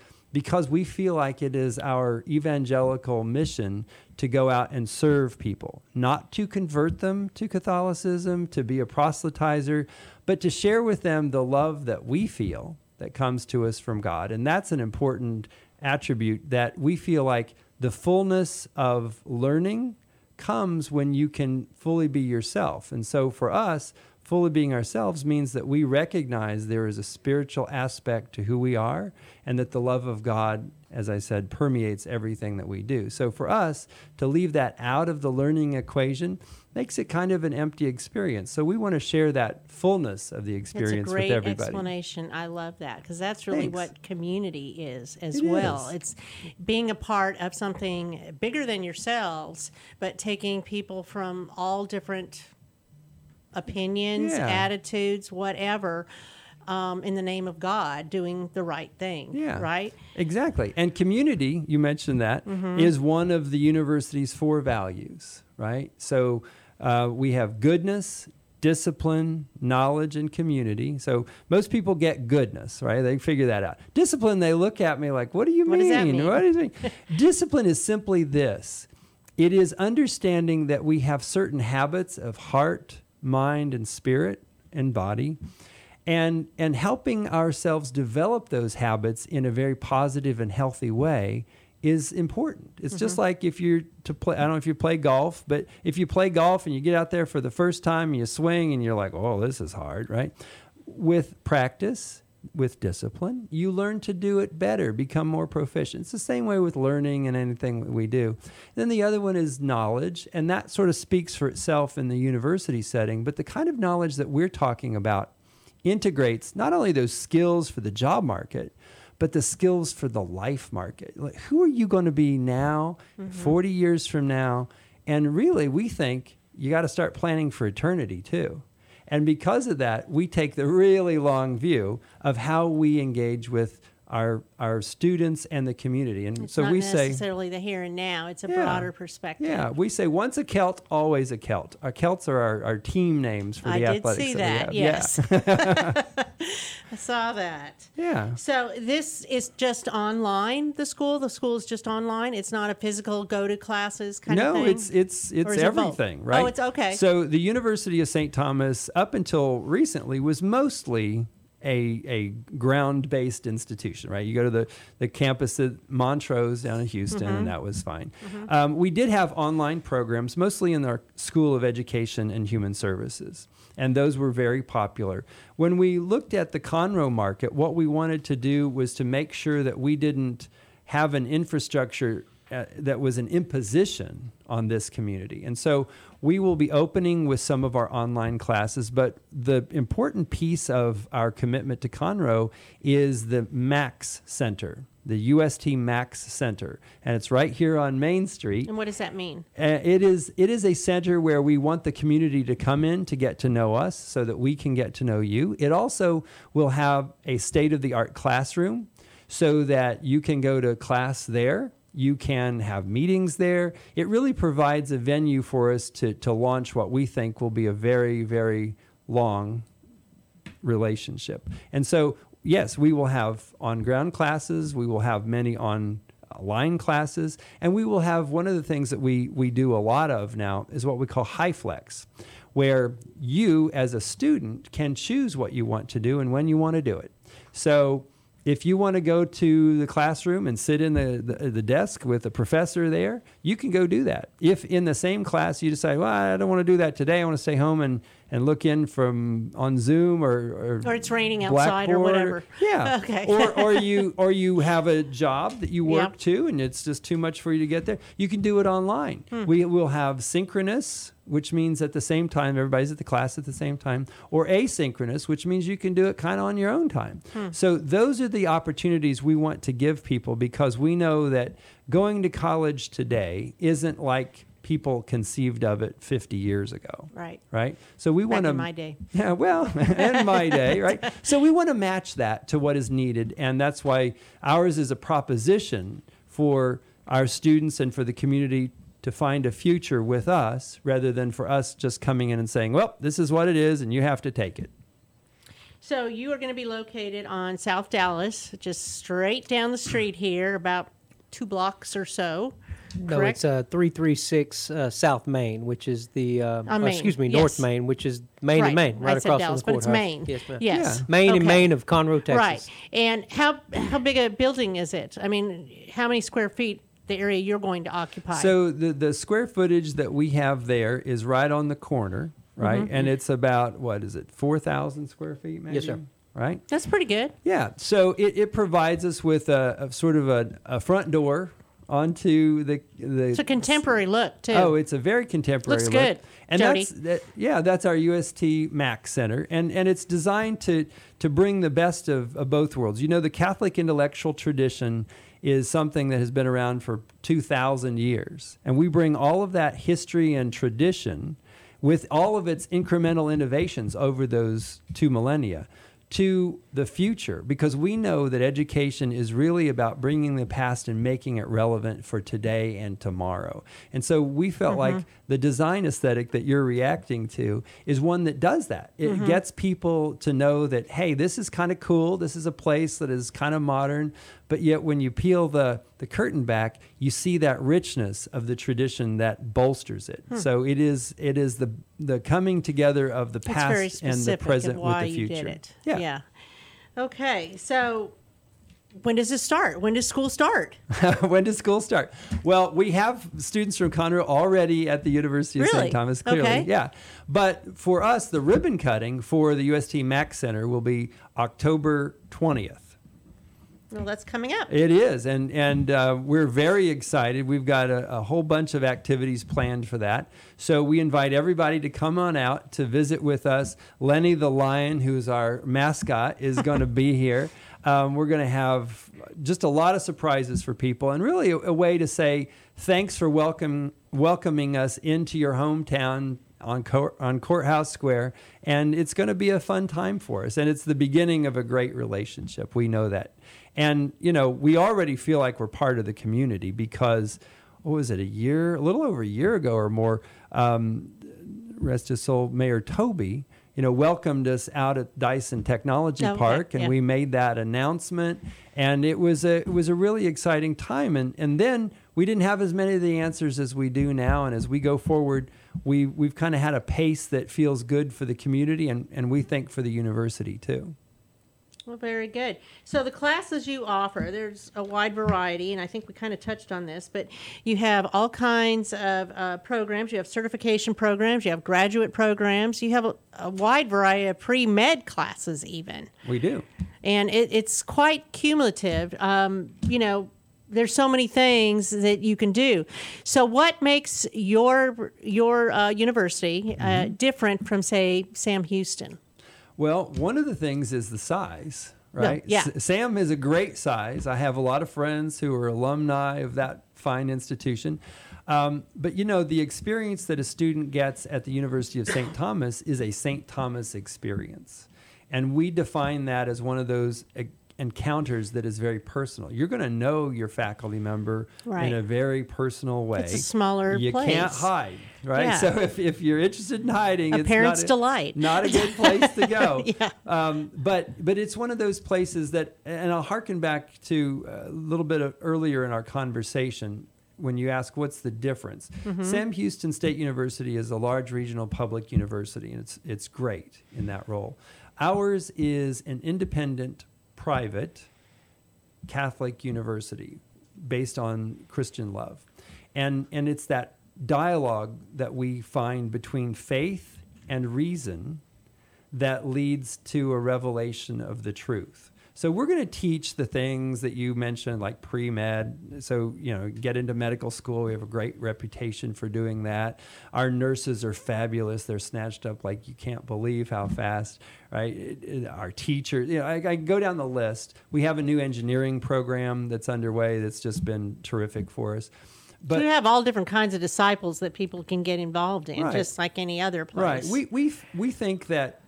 we feel like it is our evangelical mission to go out and serve people, not to convert them to Catholicism, to be a proselytizer, but to share with them the love that we feel that comes to us from God. And that's an important attribute that we feel like the fullness of learning comes when you can fully be yourself. And so for us, fully being ourselves means that we recognize there is a spiritual aspect to who we are and that the love of God, as I said, permeates everything that we do. So for us, to leave that out of the learning equation makes it kind of an empty experience. So we want to share that fullness of the experience with everybody. That's a great explanation. I love that because that's really what community is as well. It's being a part of something bigger than yourselves, but taking people from all different opinions, attitudes, whatever, in the name of God, doing the right thing, right? Exactly. And community, you mentioned that, is one of the university's four values, right? So we have goodness, discipline, knowledge, and community. So most people get goodness, right? They figure that out. Discipline, they look at me like, what do you mean? What does that mean? What do you mean? Discipline is simply this. It is understanding that we have certain habits of heart, mind and spirit and body, and helping ourselves develop those habits in a very positive and healthy way is important. It's just like if you're to play, I don't know if you play golf, but if you play golf and you get out there for the first time and you swing and you're like, oh, this is hard, right? With practice, with discipline, you learn to do it better, become more proficient. It's the same way with learning and anything that we do. And then the other one is knowledge, and that sort of speaks for itself in the university setting, but the kind of knowledge that we're talking about integrates not only those skills for the job market, but the skills for the life market. Like, who are you going to be now, 40 years from now? And really, we think you got to start planning for eternity too. And because of that, we take the really long view of how we engage with our students and the community. And it's so we say, not necessarily the here and now. It's a broader perspective. Yeah, we say once a Celt, always a Celt. Our Celts are our team names for the athletics that we have. Yes. I saw that. Yeah. So this is just online, the school? The school is just online? It's not a physical go-to-classes kind of thing? No, it's everything, right? Oh, it's okay. So the University of St. Thomas, up until recently, was mostly a ground-based institution, right? You go to the campus at Montrose down in Houston, and that was fine. We did have online programs, mostly in our School of Education and Human Services, and those were very popular. When we looked at the Conroe market, what we wanted to do was to make sure that we didn't have an infrastructure that was an imposition on this community. And so we will be opening with some of our online classes, but the important piece of our commitment to Conroe is the Max Center, the UST Max Center, and it's right here on Main Street. And what does that mean? It is a center where we want the community to come in to get to know us so that we can get to know you. It also will have a state-of-the-art classroom so that you can go to class there. You can have meetings there. It really provides a venue for us to launch what we think will be a very, very long relationship. And so, yes, we will have on-ground classes. We will have many online classes. And we will have one of the things that we do a lot of now is what we call high flex, where you as a student can choose what you want to do and when you want to do it. So if you want to go to the classroom and sit in the desk with a professor there, you can go do that. If in the same class you decide, well, I don't want to do that today, I want to stay home and and look in from on Zoom or it's raining outside or whatever. Yeah. Okay. or you have a job that you work to and it's just too much for you to get there. You can do it online. We will have synchronous, which means at the same time, everybody's at the class at the same time, or asynchronous, which means you can do it kind of on your own time. So those are the opportunities we want to give people, because we know that going to college today isn't like people conceived of it 50 years ago. Right. Right? So we want to... in my day. Yeah, well, in my day, right? So we want to match that to what is needed, and that's why ours is a proposition for our students and for the community to find a future with us, rather than for us just coming in and saying, well, this is what it is, and you have to take it. So you are going to be located on South Dallas, just straight down the street here, about 2 blocks or so, correct? No, it's 336 South Main, which is the, Main. North Main, which is Main and Main, right across Dallas, from the courthouse. But it's Main. Yes, ma'am. Yes. Yeah. Main and Main of Conroe, Texas. Right. And how big a building is it? I mean, how many square feet? The area you're going to occupy. So the square footage that we have there is right on the corner, right? Mm-hmm. And it's about, 4,000 square feet maybe? Yes, sir. Right? That's pretty good. Yeah. So it provides us with a sort of a front door onto the... It's a contemporary look, too. Oh, it's a very contemporary look. Looks good, and Jody. That's our UST Max Center. And it's designed to bring the best of both worlds. You know, the Catholic intellectual tradition is something that has been around for 2,000 years. And we bring all of that history and tradition with all of its incremental innovations over those 2 millennia to the future, because we know that education is really about bringing the past and making it relevant for today and tomorrow. And so we felt like the design aesthetic that you're reacting to is one that does that. It gets people to know that, hey, this is kind of cool. This is a place that is kind of modern. But yet when you peel the curtain back, you see that richness of the tradition that bolsters it. So it is the coming together of the past and the present with the future. You did it. Yeah. Okay. So when does it start? When does school start? Well, we have students from Conroe already at the University of St. Thomas, clearly. Okay. Yeah. But for us, the ribbon cutting for the UST Max Center will be October 20th. Well, that's coming up. It is, and we're very excited. We've got a whole bunch of activities planned for that. So we invite everybody to come on out to visit with us. Lenny the Lion, who's our mascot, is going to be here. We're going to have just a lot of surprises for people, and really a way to say thanks for welcoming us into your hometown on Courthouse Square, and it's going to be a fun time for us, and it's the beginning of a great relationship. We know that. And, you know, we already feel like we're part of the community because, a little over a year ago or more, rest his soul, Mayor Toby, welcomed us out at Dyson Technology Park, and we made that announcement, and it was a really exciting time. And then we didn't have as many of the answers as we do now, and as we go forward, we've kind of had a pace that feels good for the community, and we think for the university, too. Well, very good. So the classes you offer, there's a wide variety, and I think we kind of touched on this, but you have all kinds of programs. You have certification programs. You have graduate programs. You have a wide variety of pre-med classes even. We do. And it's quite cumulative. There's so many things that you can do. So what makes your university different from, say, Sam Houston? Well, one of the things is the size, right? Yeah. Sam is a great size. I have a lot of friends who are alumni of that fine institution. But, the experience that a student gets at the University of St. Thomas is a St. Thomas experience. And we define that as one of those encounters that is very personal. You're going to know your faculty member in a very personal way. It's a smaller place. You can't hide. Right, yeah. So if you're interested in hiding, it's parent's delight. Not a good place to go. But it's one of those places that, and I'll harken back to a little bit of earlier in our conversation when you ask what's the difference. Sam Houston State University is a large regional public university, and it's great in that role. Ours is an independent, private, Catholic university based on Christian love, and it's that dialogue that we find between faith and reason that leads to a revelation of the truth. So we're going to teach the things that you mentioned, like pre-med. So, you know, get into medical school. We have a great reputation for doing that. Our nurses are fabulous. They're snatched up like you can't believe how fast, right? Our teachers, you know, I can go down the list. We have a new engineering program that's underway that's just been terrific for us. But, so you have all different kinds of disciples that people can get involved in, right, just like any other place. Right. We think that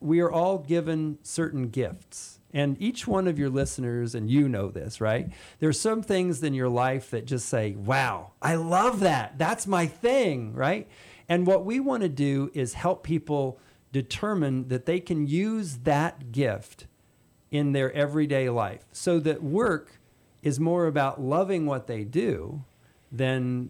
we are all given certain gifts. And each one of your listeners, and you know this, right? There's some things in your life that just say, wow, I love that. That's my thing, right? And what we want to do is help people determine that they can use that gift in their everyday life so that work is more about loving what they do than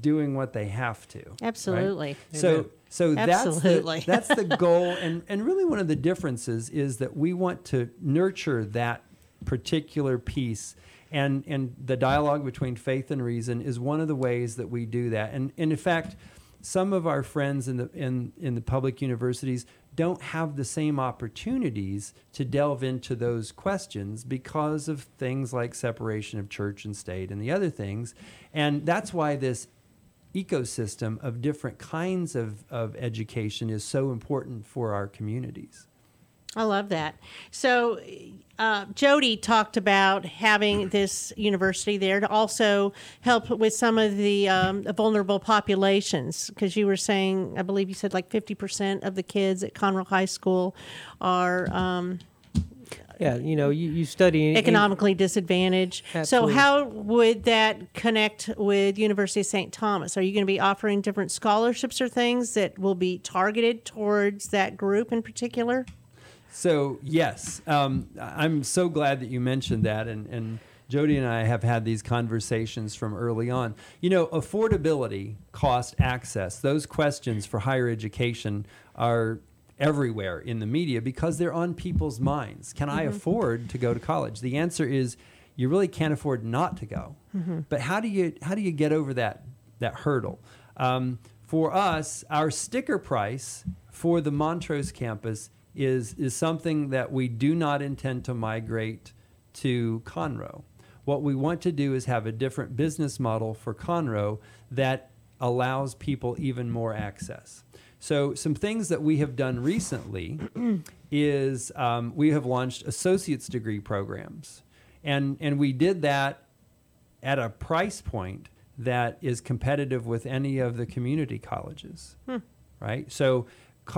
doing what they have to. Absolutely. Right? So absolutely. That's the goal. And really one of the differences is that we want to nurture that particular piece. And the dialogue between faith and reason is one of the ways that we do that. And in fact, some of our friends in the public universities don't have the same opportunities to delve into those questions because of things like separation of church and state and the other things. And that's why this ecosystem of different kinds of education is so important for our communities. I love that. So Jody talked about having this university there to also help with some of the vulnerable populations, because you were saying, I believe you said like 50% of the kids at Conroe High School are... yeah, you know, you study... economically disadvantaged. Absolutely. So how would that connect with University of St. Thomas? Are you going to be offering different scholarships or things that will be targeted towards that group in particular? So, yes. I'm so glad that you mentioned that. And Jody and I have had these conversations from early on. You know, affordability, cost, access, those questions for higher education are... everywhere in the media because they're on people's minds. Can I afford to go to college? The answer is you really can't afford not to go. Mm-hmm. But how do you get over that hurdle? For us, our sticker price for the Montrose campus is something that we do not intend to migrate to Conroe. What we want to do is have a different business model for Conroe that allows people even more access. So some things that we have done recently is we have launched associate's degree programs. And we did that at a price point that is competitive with any of the community colleges, right? So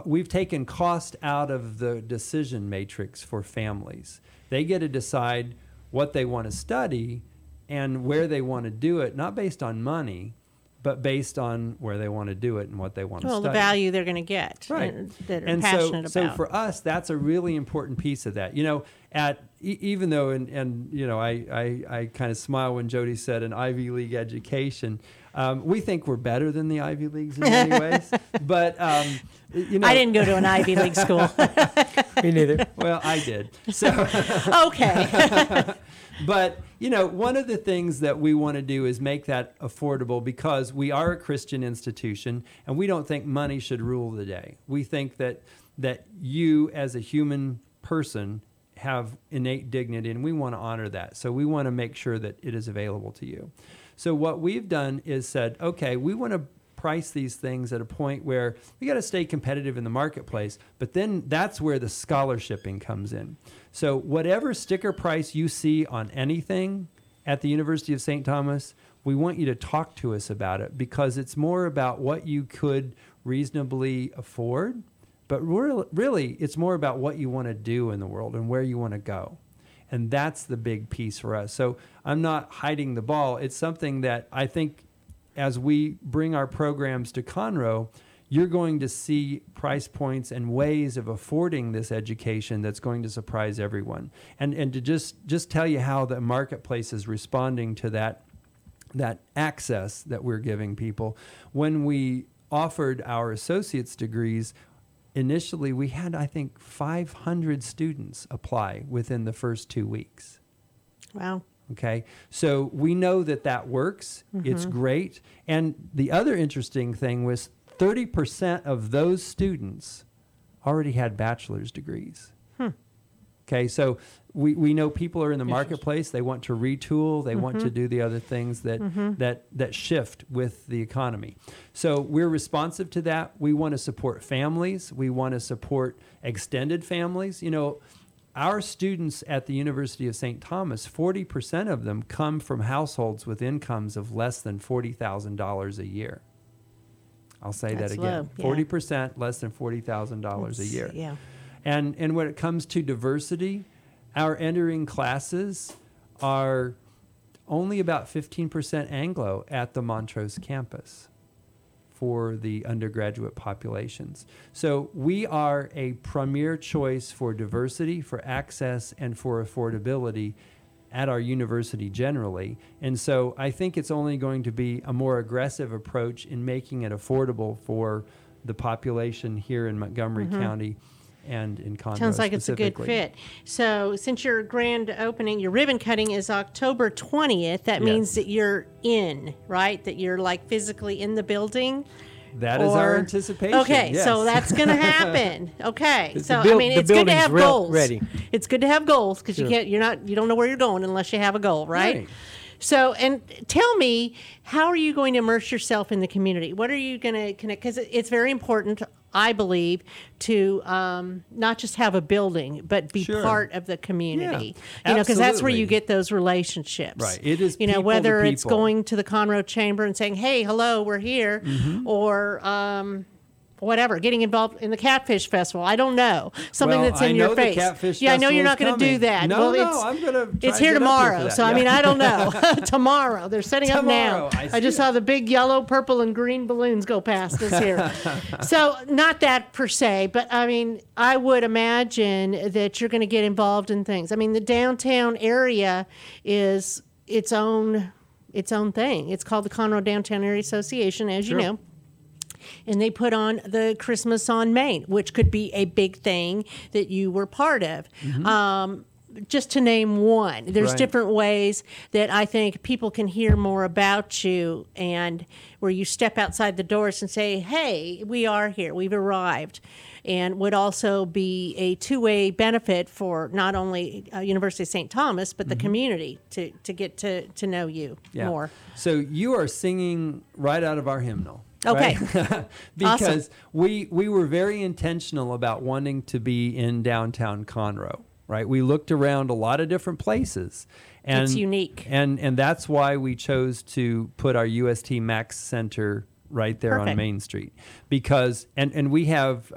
we've taken cost out of the decision matrix for families. They get to decide what they want to study and where they want to do it, not based on money, but based on where they want to do it and what they want to study. Well, the value they're going to get, right? And so for us, that's a really important piece of that. You know, even though, and you know, I kind of smile when Jody said an Ivy League education. We think we're better than the Ivy Leagues in many ways, but you know, I didn't go to an Ivy League school. Me neither. Well, I did. So okay. But, you know, one of the things that we want to do is make that affordable because we are a Christian institution and we don't think money should rule the day. We think that you as a human person have innate dignity and we want to honor that. So we want to make sure that it is available to you. So what we've done is said, okay, we want to price these things at a point where we got to stay competitive in the marketplace, but then that's where the scholarshiping comes in. So whatever sticker price you see on anything at the University of St. Thomas, we want you to talk to us about it because it's more about what you could reasonably afford, but really it's more about what you want to do in the world and where you want to go. And that's the big piece for us. So I'm not hiding the ball. It's something that I think as we bring our programs to Conroe, you're going to see price points and ways of affording this education that's going to surprise everyone. And to just tell you how the marketplace is responding to that access that we're giving people, when we offered our associate's degrees, initially we had, I think, 500 students apply within the first 2 weeks. Wow. Okay, so we know that works. Mm-hmm. It's great. And the other interesting thing was 30% of those students already had bachelor's degrees. Okay, so we know people are in the marketplace. They want to retool. They want to do the other things that, that shift with the economy. So we're responsive to that. We want to support families. We want to support extended families. You know, our students at the University of St. Thomas, 40% of them come from households with incomes of less than $40,000 a year. I'll say that again. Low, yeah. 40% less than $40,000 a year. Yeah. And when it comes to diversity, our entering classes are only about 15% Anglo at the Montrose campus for the undergraduate populations. So we are a premier choice for diversity, for access, and for affordability at our university generally. And so I think it's only going to be a more aggressive approach in making it affordable for the population here in Montgomery County and in Conroe. Sounds like it's a good fit. So since your grand opening, your ribbon cutting is October 20th, that means that you're in, right? That you're like physically in the building? That is our anticipation. Okay, so that's going to happen. Okay, so I mean, it's good to have goals. Ready. It's good to have goals because you can't, you don't know where you're going unless you have a goal, right? Right. So, and tell me, how are you going to immerse yourself in the community? What are you going to connect? Because it's very important, I believe, to not just have a building, but be part of the community. Yeah, you know, because that's where you get those relationships. Right. It is. You know, whether it's going to the Conroe Chamber and saying, "Hey, hello, we're here," or whatever, getting involved in the Catfish Festival. I don't know. Something that's in your face. I know you're not going to do that. No, I'm going to. It's here tomorrow. So, I mean, I don't know. Tomorrow. They're setting up now. I just saw the big yellow, purple, and green balloons go past us here. So, not that per se, but I mean, I would imagine that you're going to get involved in things. I mean, the downtown area is its own thing. It's called the Conroe Downtown Area Association, as you know. And they put on the Christmas on Main, which could be a big thing that you were part of. Just to name one, there's different ways that I think people can hear more about you, and where you step outside the doors and say, "Hey, we are here. We've arrived," and would also be a two-way benefit for not only University of St. Thomas but the community to get to know you more. So you are singing right out of our hymnal. Okay. Right? Because we were very intentional about wanting to be in downtown Conroe, right? We looked around a lot of different places. And it's unique. And that's why we chose to put our UST Max Center right there on Main Street. Because, and we have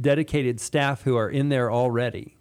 dedicated staff who are in there already.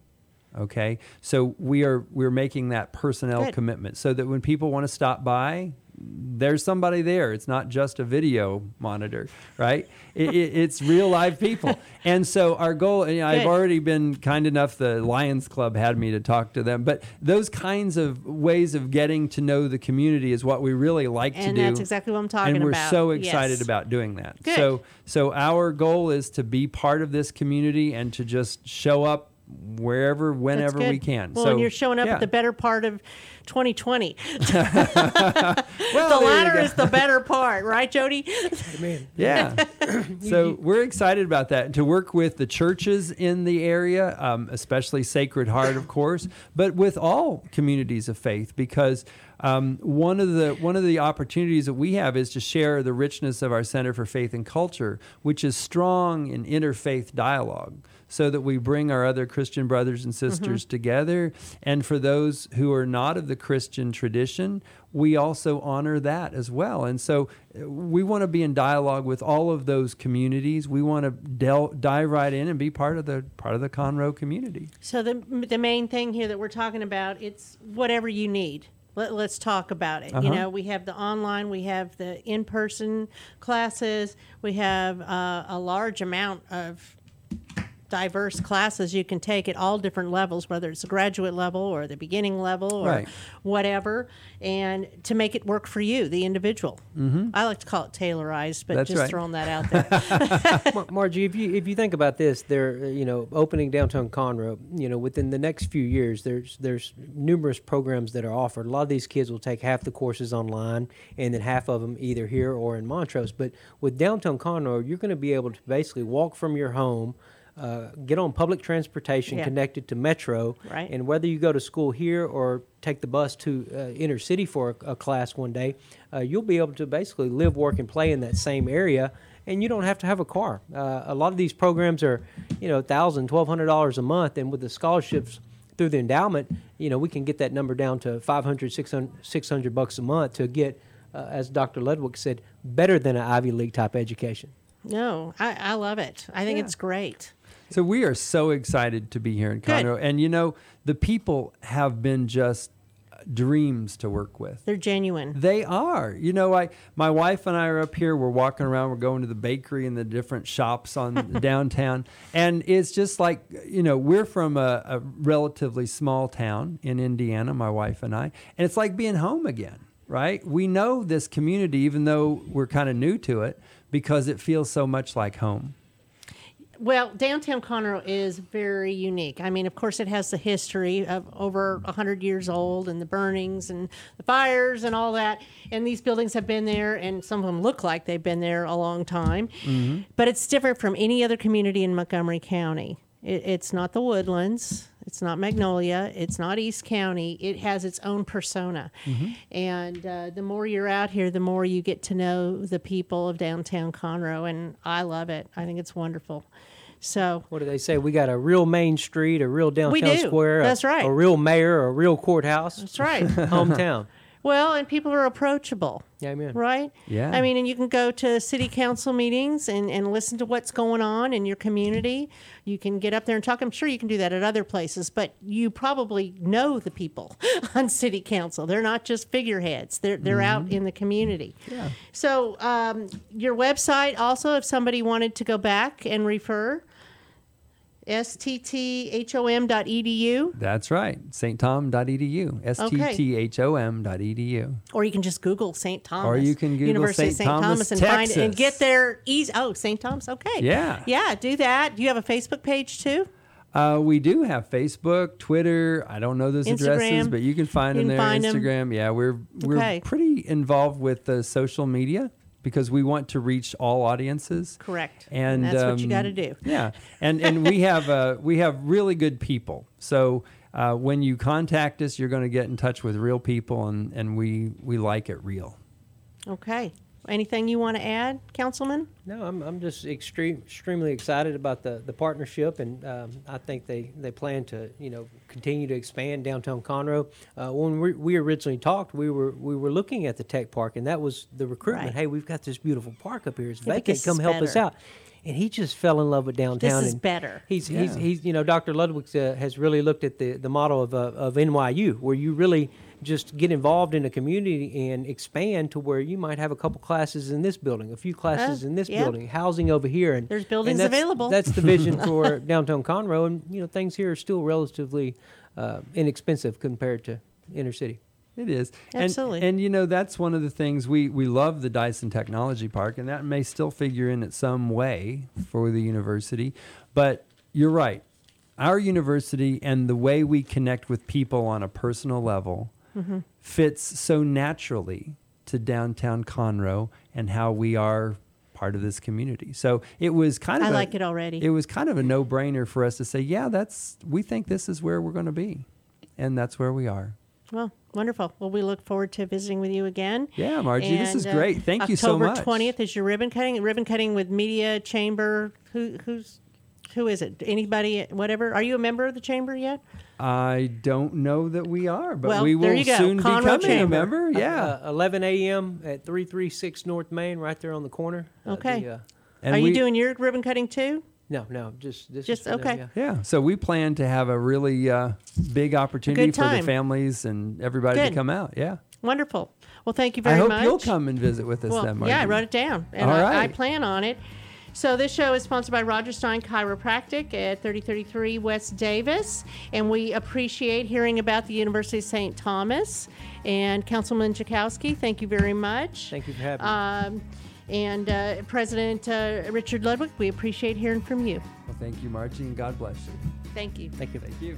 Okay. So we're making that personnel commitment so that when people want to stop by, there's somebody there. It's not just a video monitor, right? It's real live people. And so our goal, and I've already been kind enough, the Lions Club had me to talk to them, but those kinds of ways of getting to know the community is what we really like to do. And that's exactly what I'm talking about. And we're so excited about doing that. Good. So our goal is to be part of this community and to just show up wherever, whenever we can. Well, and you're showing up at the better part of 2020. The latter is the better part, right, Jody? Amen. Yeah. So we're excited about that, and to work with the churches in the area, especially Sacred Heart, of course, but with all communities of faith, because one of the opportunities that we have is to share the richness of our Center for Faith and Culture, which is strong in interfaith dialogue, so that we bring our other Christian brothers and sisters together. And for those who are not of the Christian tradition, we also honor that as well. And so we want to be in dialogue with all of those communities. We want to dive right in and be part of the Conroe community. So the main thing here that we're talking about, it's whatever you need. Let's talk about it. You know, we have the online, we have the in-person classes, we have a large amount of diverse classes you can take at all different levels, whether it's the graduate level or the beginning level or whatever, and to make it work for you, the individual. Mm-hmm. I like to call it tailorized, but throwing that out there. Margie, if you think about this, they're opening downtown Conroe. Within the next few years, there's numerous programs that are offered. A lot of these kids will take half the courses online, and then half of them either here or in Montrose. But with downtown Conroe, you're going to be able to basically walk from your home, get on public transportation connected to Metro, and whether you go to school here or take the bus to inner city for a class one day, you'll be able to basically live, work, and play in that same area, and you don't have to have a car. A lot of these programs are, $1,000, $1,200 a month, and with the scholarships through the endowment, we can get that number down to $500, $600 bucks a month to get, as Dr. Ludwig said, better than an Ivy League type education. No, I love it. I think it's great. So we are so excited to be here in Conroe. Good. And, the people have been just dreams to work with. They're genuine. They are. My wife and I are up here. We're walking around. We're going to the bakery and the different shops on downtown. And it's just like, we're from a relatively small town in Indiana, my wife and I. And it's like being home again, right? We know this community, even though we're kind of new to it, because it feels so much like home. Well, downtown Conroe is very unique. I mean, of course, it has the history of over 100 years old and the burnings and the fires and all that. And these buildings have been there, and some of them look like they've been there a long time. Mm-hmm. But it's different from any other community in Montgomery County. It's not the Woodlands. It's not Magnolia. It's not East County. It has its own persona. Mm-hmm. And the more you're out here, the more you get to know the people of downtown Conroe. And I love it. I think it's wonderful. So what do they say? We got a real main street, a real downtown square. That's right. A real mayor, a real courthouse. That's right. Hometown. Well, and people are approachable. Amen. Right? Yeah. I mean, and you can go to city council meetings and listen to what's going on in your community. You can get up there and talk. I'm sure you can do that at other places, but you probably know the people on city council. They're not just figureheads. They're mm-hmm. out in the community. Yeah. So your website also, if somebody wanted to go back and refer, stthom.edu. That's right. stthom.edu. stthom.edu. Or you can just Google St. Thomas. Or you can Google University of St. Thomas and Texas. Find it and get there easy. Oh, St. Thomas. Okay. Yeah. Yeah, do that. Do you have a Facebook page too? We do have Facebook, Twitter. I don't know those addresses, but you can find them there. Instagram. Yeah, we're pretty involved with the social media, because we want to reach all audiences. Correct. And that's what you got to do. Yeah. And we have really good people. So when you contact us, you're going to get in touch with real people, and we like it real. Okay. Anything you want to add, Councilman? No, I'm just extremely excited about the partnership, and I think they plan to continue to expand downtown Conroe. When we originally talked, we were looking at the tech park, and that was the recruitment. Right. Hey, we've got this beautiful park up here. It's vacant. Come help us out. And he just fell in love with downtown. This is better. He's Dr. Ludwig has really looked at the model of NYU, where you really just get involved in a community and expand to where you might have a couple classes in this building, a few classes in this building, housing over here, and there's buildings available. That's the vision for downtown Conroe, and things here are still relatively inexpensive compared to inner city. It is. Absolutely. And that's one of the things we love the Dyson Technology Park, and that may still figure in at some way for the university. But you're right. Our university and the way we connect with people on a personal level mm-hmm. fits so naturally to downtown Conroe and how we are part of this community. So it was kind of it already. It was kind of a no-brainer for us to say, we think this is where we're going to be, and that's where we are. Well, wonderful. Well, we look forward to visiting with you again. Yeah, Margie, this is great. Thank you so much. October 20th is your ribbon cutting. Ribbon cutting with media, chamber. Who is it? Anybody? Whatever. Are you a member of the chamber yet? I don't know that we are, but we will soon be becoming a member. Yeah, 11 a.m. at 336 North Main, right there on the corner. Okay. Are you doing your ribbon cutting too? No, just okay. Them, yeah. So we plan to have a really big opportunity for the families and everybody to come out. Yeah. Wonderful. Well, thank you very much. I hope you'll come and visit with us then, Margie. Yeah, I wrote it down, and all right. I plan on it. So this show is sponsored by Roger Stein Chiropractic at 3033 West Davis, and we appreciate hearing about the University of St. Thomas. And Councilman Czajkoski, thank you very much. Thank you for having me. And President Richard Ludwig, we appreciate hearing from you. Well, thank you, Margie, and God bless you. Thank you. Thank you. Thank you.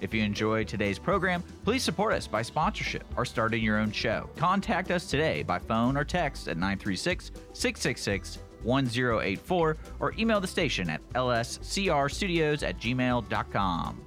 If you enjoyed today's program, please support us by sponsorship or starting your own show. Contact us today by phone or text at 936-666-1084 or email the station at lscrstudios@gmail.com.